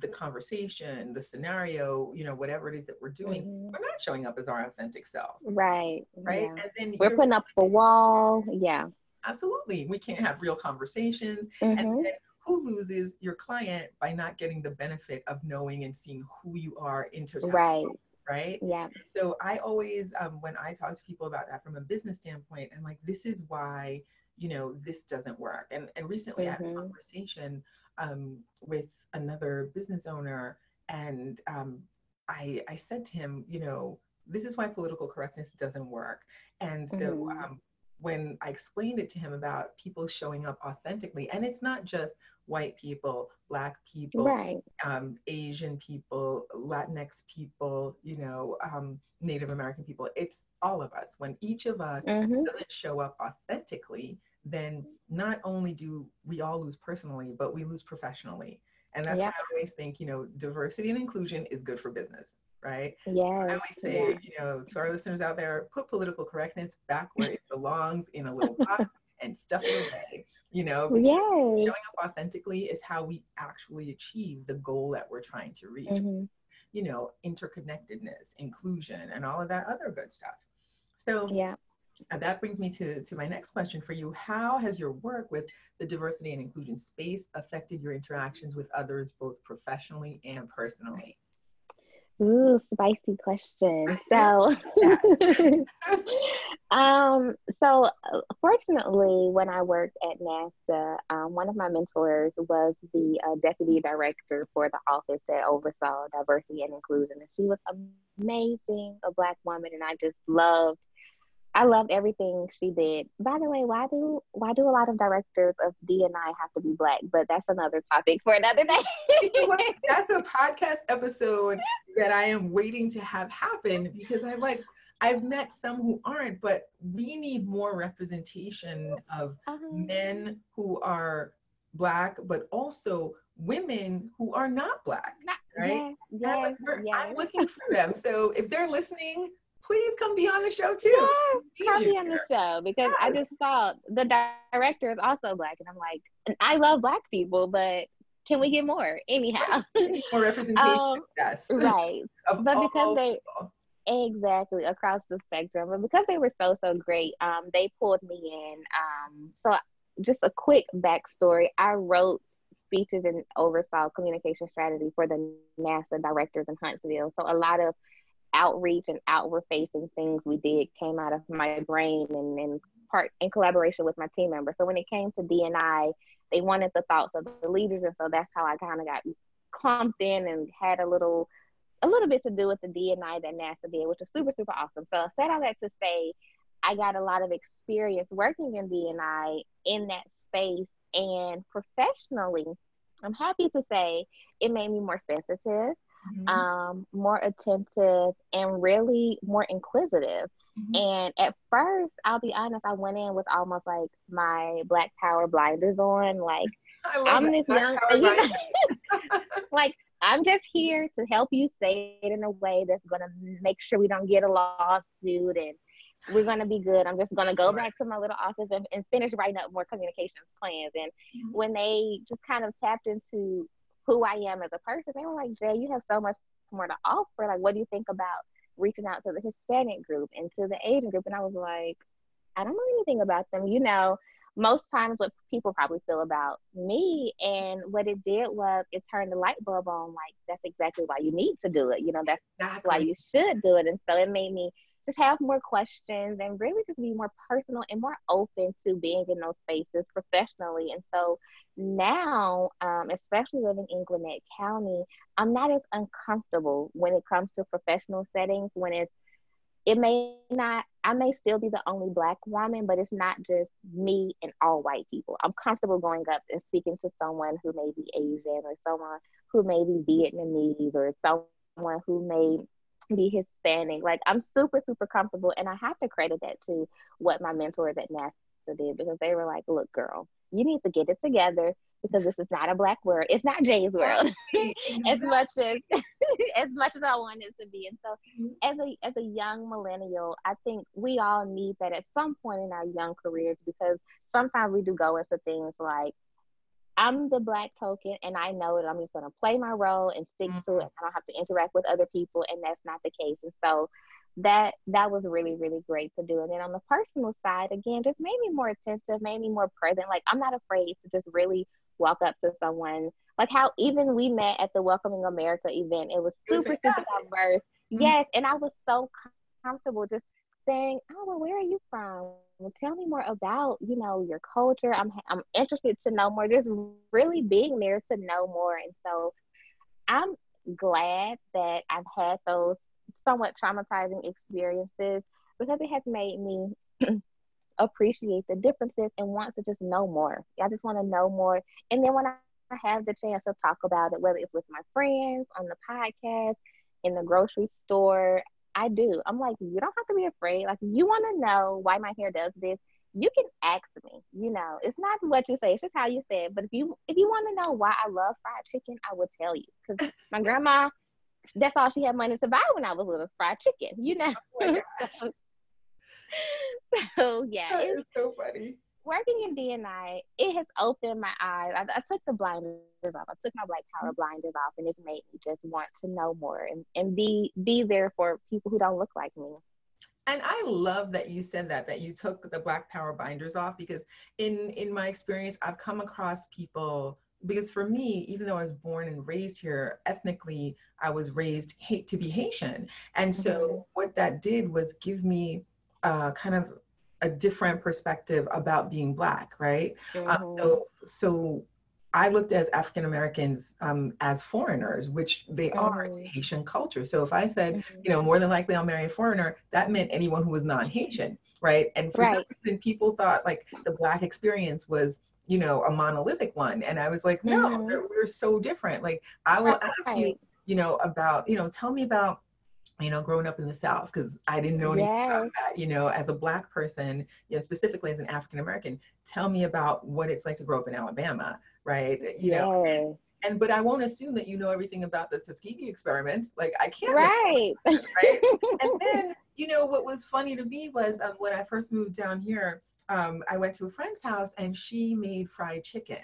the conversation, the scenario, you know, whatever it is that we're doing, mm-hmm. we're not showing up as our authentic selves. Right. Right. Yeah. And then we're putting up a wall. Yeah. Absolutely. We can't have real conversations. Mm-hmm. And then who loses? Your client, by not getting the benefit of knowing and seeing who you are in totality. Right. Right. Yeah. So I always, um, when I talk to people about that from a business standpoint, I'm like, this is why, you know, this doesn't work. And and recently mm-hmm. I had a conversation Um, with another business owner, and um, I, I said to him, you know, this is why political correctness doesn't work. And so mm-hmm. um, when I explained it to him about people showing up authentically, and it's not just white people, Black people, right. um, Asian people, Latinx people, you know, um, Native American people, it's all of us. When each of us mm-hmm. doesn't show up authentically, then not only do we all lose personally, but we lose professionally. And that's yeah. why I always think, you know, diversity and inclusion is good for business, right? Yeah. I always say, yeah. you know, to our listeners out there, put political correctness back where it belongs, in a little box and stuff it away, you know? Yes. Showing up authentically is how we actually achieve the goal that we're trying to reach, mm-hmm. you know, interconnectedness, inclusion, and all of that other good stuff. So yeah. And that brings me to, to my next question for you. How has your work with the diversity and inclusion space affected your interactions with others, both professionally and personally? Ooh, spicy question. So, um, so fortunately, when I worked at NASA, um, one of my mentors was the uh, deputy director for the office that oversaw diversity and inclusion. And she was amazing, a Black woman, and I just loved I loved everything she did. By the way, why do why do a lot of directors of D and I have to be Black? But that's another topic for another day. That's a podcast episode that I am waiting to have happen, because I'm like, I've met some who aren't, but we need more representation of um, men who are Black, but also women who are not Black, not, right? Yes, yes, I'm, like, we're, yes. I'm looking for them. So if they're listening, please come be on the show too. Yes, come be on the show, because yes. I just thought the director is also Black, and I'm like, and I love Black people, but can we get more? Anyhow, more representation. Um, yes, right. But because they exactly across the spectrum, but because they were so so great, um, they pulled me in. Um, so just a quick backstory: I wrote speeches and oversaw communication strategy for the NASA directors in Huntsville. So a lot of outreach and outward facing things we did came out of my brain and in part in collaboration with my team members. So when it came to D and I, they wanted the thoughts of the leaders, and so that's how I kind of got clumped in and had a little a little bit to do with the D and I that NASA did, which is super super awesome. So I said all that to say, I got a lot of experience working in D and I in that space, and professionally, I'm happy to say it made me more sensitive, mm-hmm. um, more attentive, and really more inquisitive. Mm-hmm. And at first, I'll be honest, I went in with almost like my Black Power blinders on, like I'm this young, you know, like I'm just here to help you say it in a way that's going to make sure we don't get a lawsuit and we're going to be good. I'm just going to go back to my little office and, and finish writing up more communications plans. And mm-hmm. when they just kind of tapped into who I am as a person, they were like, Jay, you have so much more to offer. Like, what do you think about reaching out to the Hispanic group and to the Asian group? And I was like, I don't know anything about them. You know, most times what people probably feel about me. And what it did was it turned the light bulb on, like, that's exactly why you need to do it. You know, that's exactly why you should do it. And so it made me just have more questions and really just be more personal and more open to being in those spaces professionally. And so now, um, especially living in Gwinnett County, I'm not as uncomfortable when it comes to professional settings, when it's, it may not, I may still be the only Black woman, but it's not just me and all white people. I'm comfortable going up and speaking to someone who may be Asian or someone who may be Vietnamese or someone who may be Hispanic. Like, I'm super, super comfortable. And I have to credit that to what my mentors at NASA did, because they were like, look, girl, you need to get it together, because this is not a Black world. It's not Jay's world as much as as much as I want it to be. And so as a as a young millennial, I think we all need that at some point in our young careers, because sometimes we do go into things like, I'm the Black token and I know that I'm just going to play my role and stick mm-hmm. to it. I don't have to interact with other people, and that's not the case. And so that that was really, really great to do. And then on the personal side, again, just made me more attentive, made me more present. Like, I'm not afraid to just really walk up to someone. Like, how even we met at the Welcoming America event, it was super, it was super diverse. Mm-hmm. Yes, and I was so comfortable just saying, oh, well, where are you from? Well, tell me more about, you know, your culture. I'm I'm interested to know more. Just really being there to know more. And so I'm glad that I've had those somewhat traumatizing experiences, because it has made me appreciate the differences and want to just know more. I just want to know more. And then when I have the chance to talk about it, whether it's with my friends, on the podcast, in the grocery store, I do. I'm like, you don't have to be afraid. Like, you want to know why my hair does this, you can ask me. You know, it's not what you say, it's just how you say it. But if you if you want to know why I love fried chicken, I will tell you, because my grandma, that's all she had money to buy when I was little, fried chicken, you know. Oh so, so yeah, that it's is so funny. Working in D and I, it has opened my eyes. I, I took the blinders off. I took my Black Power blinders off, and it's made me just want to know more and, and be be there for people who don't look like me. And I love that you said that, that you took the Black Power blinders off, because in, in my experience, I've come across people, because for me, even though I was born and raised here, ethnically, I was raised hate to be Haitian. And so mm-hmm. what that did was give me uh, kind of a different perspective about being Black, right? Mm-hmm. Um, so, so I looked at African-Americans um, as foreigners, which they mm-hmm. are in Haitian culture. So if I said, mm-hmm. you know, more than likely I'll marry a foreigner, that meant anyone who was non-Haitian, right? And for right. some reason, people thought like the Black experience was, you know, a monolithic one. And I was like, no, mm-hmm. we're so different. Like, I will right. ask you, you know, about, you know, tell me about, you know, growing up in the South, because I didn't know anything yes. about that, you know, as a Black person, you know, specifically as an African-American, tell me about what it's like to grow up in Alabama, right? You yes. know, and, but I won't assume that you know everything about the Tuskegee experiment. Like, I can't. Right. That, right. And then, you know, what was funny to me was um, when I first moved down here, um, I went to a friend's house and she made fried chicken.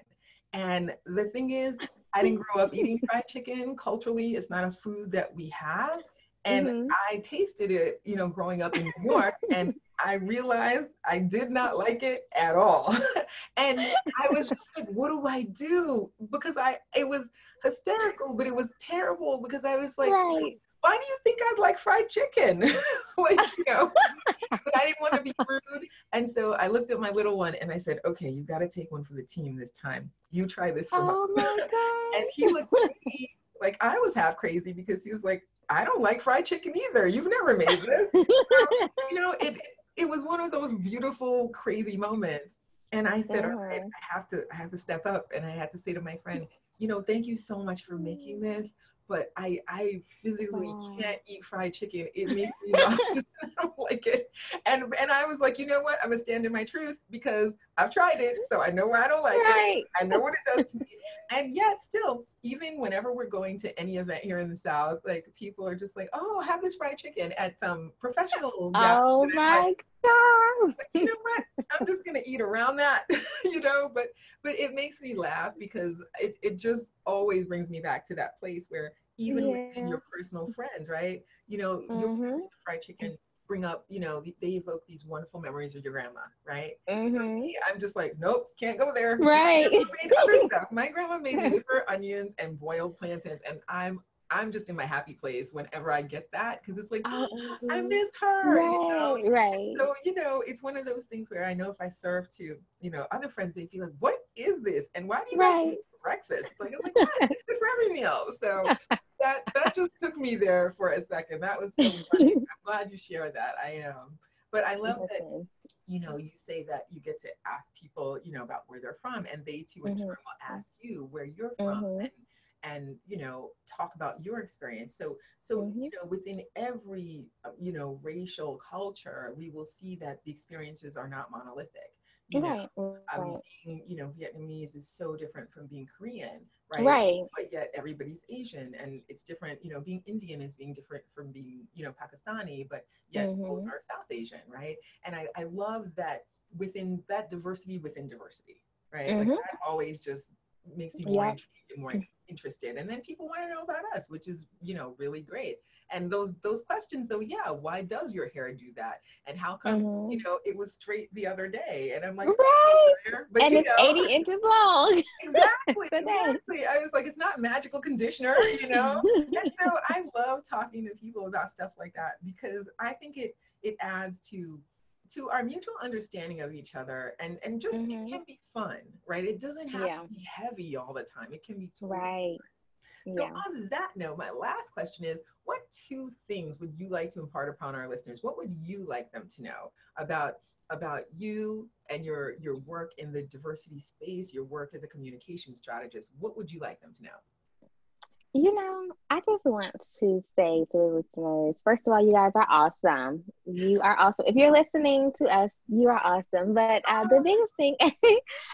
And the thing is, I didn't grow up eating fried chicken. Culturally, it's not a food that we have. And mm-hmm. I tasted it, you know, growing up in New York, and I realized I did not like it at all. And I was just like, what do I do? Because I, it was hysterical, but it was terrible, because I was like, right. why do you think I'd like fried chicken? Like, you know, but I didn't want to be rude. And so I looked at my little one and I said, okay, you've got to take one for the team this time. You try this for oh mom. My God. And he looked at me like I was half crazy, because he was like, I don't like fried chicken either. You've never made this. So, you know, it, it was one of those beautiful, crazy moments. And I said, yeah. all right, I have to, I have to step up. And I had to say to my friend, you know, thank you so much for making this, but I, I physically oh. can't eat fried chicken. It makes me nauseous. I don't like it. And, and I was like, you know what? I'm going to stand in my truth because I've tried it. So I know why I don't like right. it. I know what it does to me. And yet still, even whenever we're going to any event here in the South, like people are just like, oh, have this fried chicken at some professional. Oh yeah. my God. But you know what? I'm just going to eat around that, you know, but, but it makes me laugh because it, it just always brings me back to that place where even yeah. within your personal friends, right? You know, mm-hmm. your friends with fried chicken bring up, you know, they evoke these wonderful memories of your grandma, right? Mm-hmm. I'm just like, nope, can't go there. Right. My grandma made other stuff. My grandma made liver, onions, and boiled plantains, and I'm I'm just in my happy place whenever I get that because it's like, oh, mm-hmm. I miss her. Right, you know? right. So, you know, it's one of those things where I know if I serve to, you know, other friends, they'd be like, what is this? And why do you right. not eat breakfast? Like, I'm like, what? It's good for every meal. So that that just took me there for a second. That was so funny. I'm glad you shared that. I am. But I love okay. that, you know, you say that you get to ask people, you know, about where they're from, and they too in mm-hmm. turn will ask you where you're from. Mm-hmm. and, and, you know, talk about your experience. So, so, mm-hmm. you know, within every, you know, racial culture, we will see that the experiences are not monolithic. You right. know, um, being, you know, Vietnamese is so different from being Korean, right? Right. But yet everybody's Asian, and it's different, you know, being Indian is being different from being, you know, Pakistani, but yet mm-hmm. both are South Asian, right? And I, I love that within that diversity within diversity, right? Mm-hmm. Like that always just makes me more yeah. intrigued and more interested. And then people want to know about us, which is, you know, really great. And those those questions though, yeah, why does your hair do that? And how come, mm-hmm. you know, it was straight the other day? And I'm like, right. hair, but, and you it's know, eighty inches long. Exactly, exactly. I was like, it's not magical conditioner, you know? And so I love talking to people about stuff like that because I think it it adds to to our mutual understanding of each other, and, and just mm-hmm. it can be fun, right? It doesn't have yeah. to be heavy all the time. It can be totally right. fun. So yeah. on that note, my last question is, what two things would you like to impart upon our listeners? What would you like them to know about, about you and your, your work in the diversity space, your work as a communication strategist? What would you like them to know? You know, I just want to say to the listeners, first of all, you guys are awesome. You are awesome. If you're listening to us, you are awesome. But uh, the biggest thing,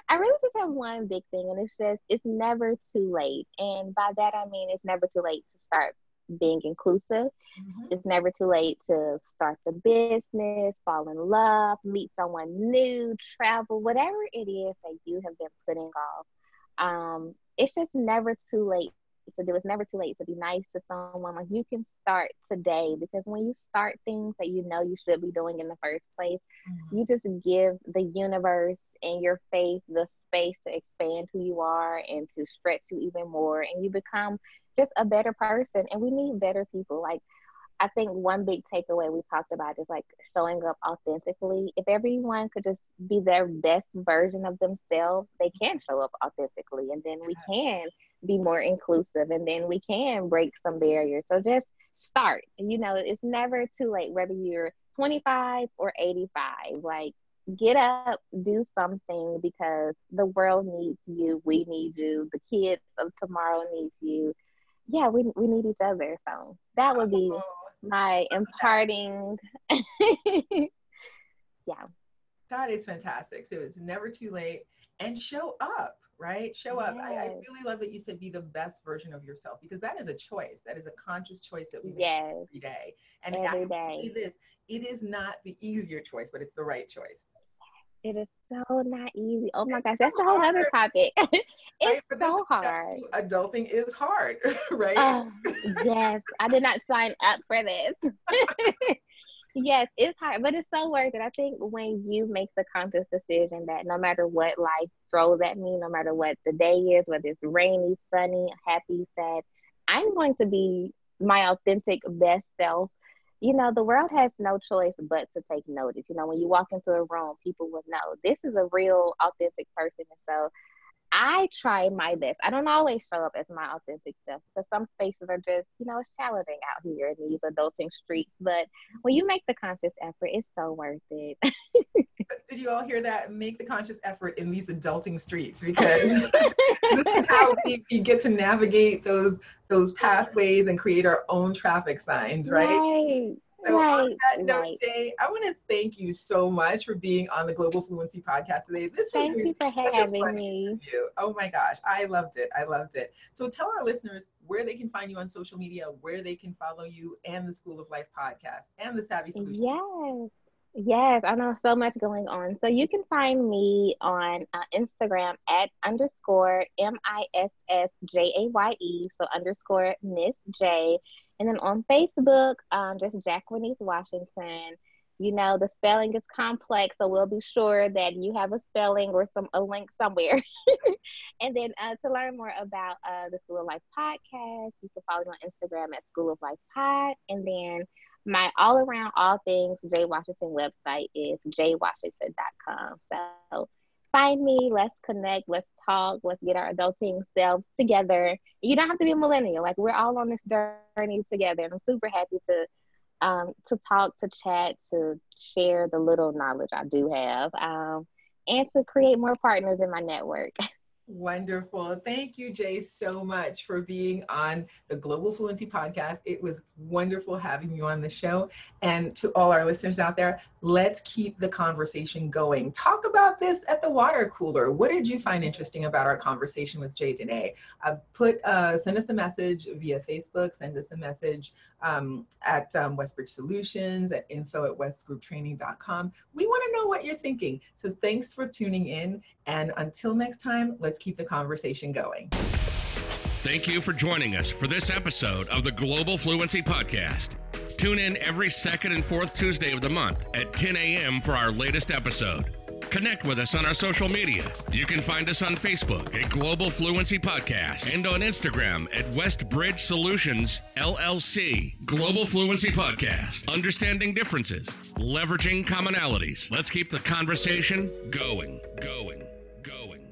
I really just have one big thing, and it's just, it's never too late. And by that, I mean, it's never too late to start being inclusive. Mm-hmm. It's never too late to start the business, fall in love, meet someone new, travel, whatever it is that you have been putting off. Um, it's just never too late to do. It's never too late to be nice to someone. Like, you can start today, because when you start things that you know you should be doing in the first place, mm-hmm. you just give the universe and your faith the space to expand who you are and to stretch you even more, and you become just a better person. And we need better people. Like, I think one big takeaway we talked about is like showing up authentically. If everyone could just be their best version of themselves, they can show up authentically, and then we can be more inclusive, and then we can break some barriers. So just start. You know, it's never too late, whether you're twenty-five or eighty-five. Like, get up, do something, because the world needs you. We need you. The kids of tomorrow needs you. Yeah, we we need each other. So that would be my imparting. Yeah. That is fantastic. So it's never too late, and show up, right? Show up. Yes. I, I really love that you said be the best version of yourself, because that is a choice. That is a conscious choice that we make yes. every day. And every day. See this, it is not the easier choice, but it's the right choice. It is so not easy. Oh my gosh, that's a whole other topic. It's right, so hard. Adulting is hard, right? Oh, yes, I did not sign up for this. Yes, it's hard, but it's so worth it. I think when you make the conscious decision that no matter what life throws at me, no matter what the day is, whether it's rainy, sunny, happy, sad, I'm going to be my authentic best self. You know, the world has no choice but to take notice. You know, when you walk into a room, people will know this is a real, authentic person. And so I try my best. I don't always show up as my authentic self because some spaces are just, you know, it's challenging out here in these adulting streets. But when you make the conscious effort, it's so worth it. Did you all hear that? Make the conscious effort in these adulting streets, because this is how we, we get to navigate those those pathways and create our own traffic signs, right? Right. So right, on that note, right. Jay, I want to thank you so much for being on the Global Fluency Podcast today. This thank you for having me. Interview. Oh my gosh, I loved it. I loved it. So tell our listeners where they can find you on social media, where they can follow you and the School of Life podcast and the Savvy Solution. Yes. Yes, I know so much going on. So you can find me on uh, Instagram at underscore M I S S J A Y E, so underscore Miss J. And then on Facebook, um, just Jacquaniece Washington. You know, the spelling is complex, so we'll be sure that you have a spelling or some a link somewhere. And then uh, to learn more about uh, the School of Life podcast, you can follow me on Instagram at School of Life Pod. And then my all around all things Jay Washington website is j washington dot com. So find me, let's connect, let's talk, let's get our adulting selves together. You don't have to be a millennial. Like, we're all on this journey together, and I'm super happy to um, to talk, to chat, to share the little knowledge I do have, um, and to create more partners in my network. Wonderful. Thank you, Jay, so much for being on the Global Fluency Podcast. It was wonderful having you on the show. And to all our listeners out there, let's keep the conversation going. Talk about this at the water cooler. What did you find interesting about our conversation with Jay today? Uh, put, uh, send us a message via Facebook. Send us a message um, at um, Westbridge Solutions, at info at westgroup training dot com. We want to know what you're thinking. So thanks for tuning in. And until next time, let's keep the conversation going. Thank you for joining us for this episode of the Global Fluency Podcast. Tune in every second and fourth Tuesday of the month at ten a.m. for our latest episode. Connect with us on our social media. You can find us on Facebook at Global Fluency Podcast and on Instagram at Westbridge Solutions L L C. Global Fluency Podcast. Understanding differences, leveraging commonalities. Let's keep the conversation going, going, going.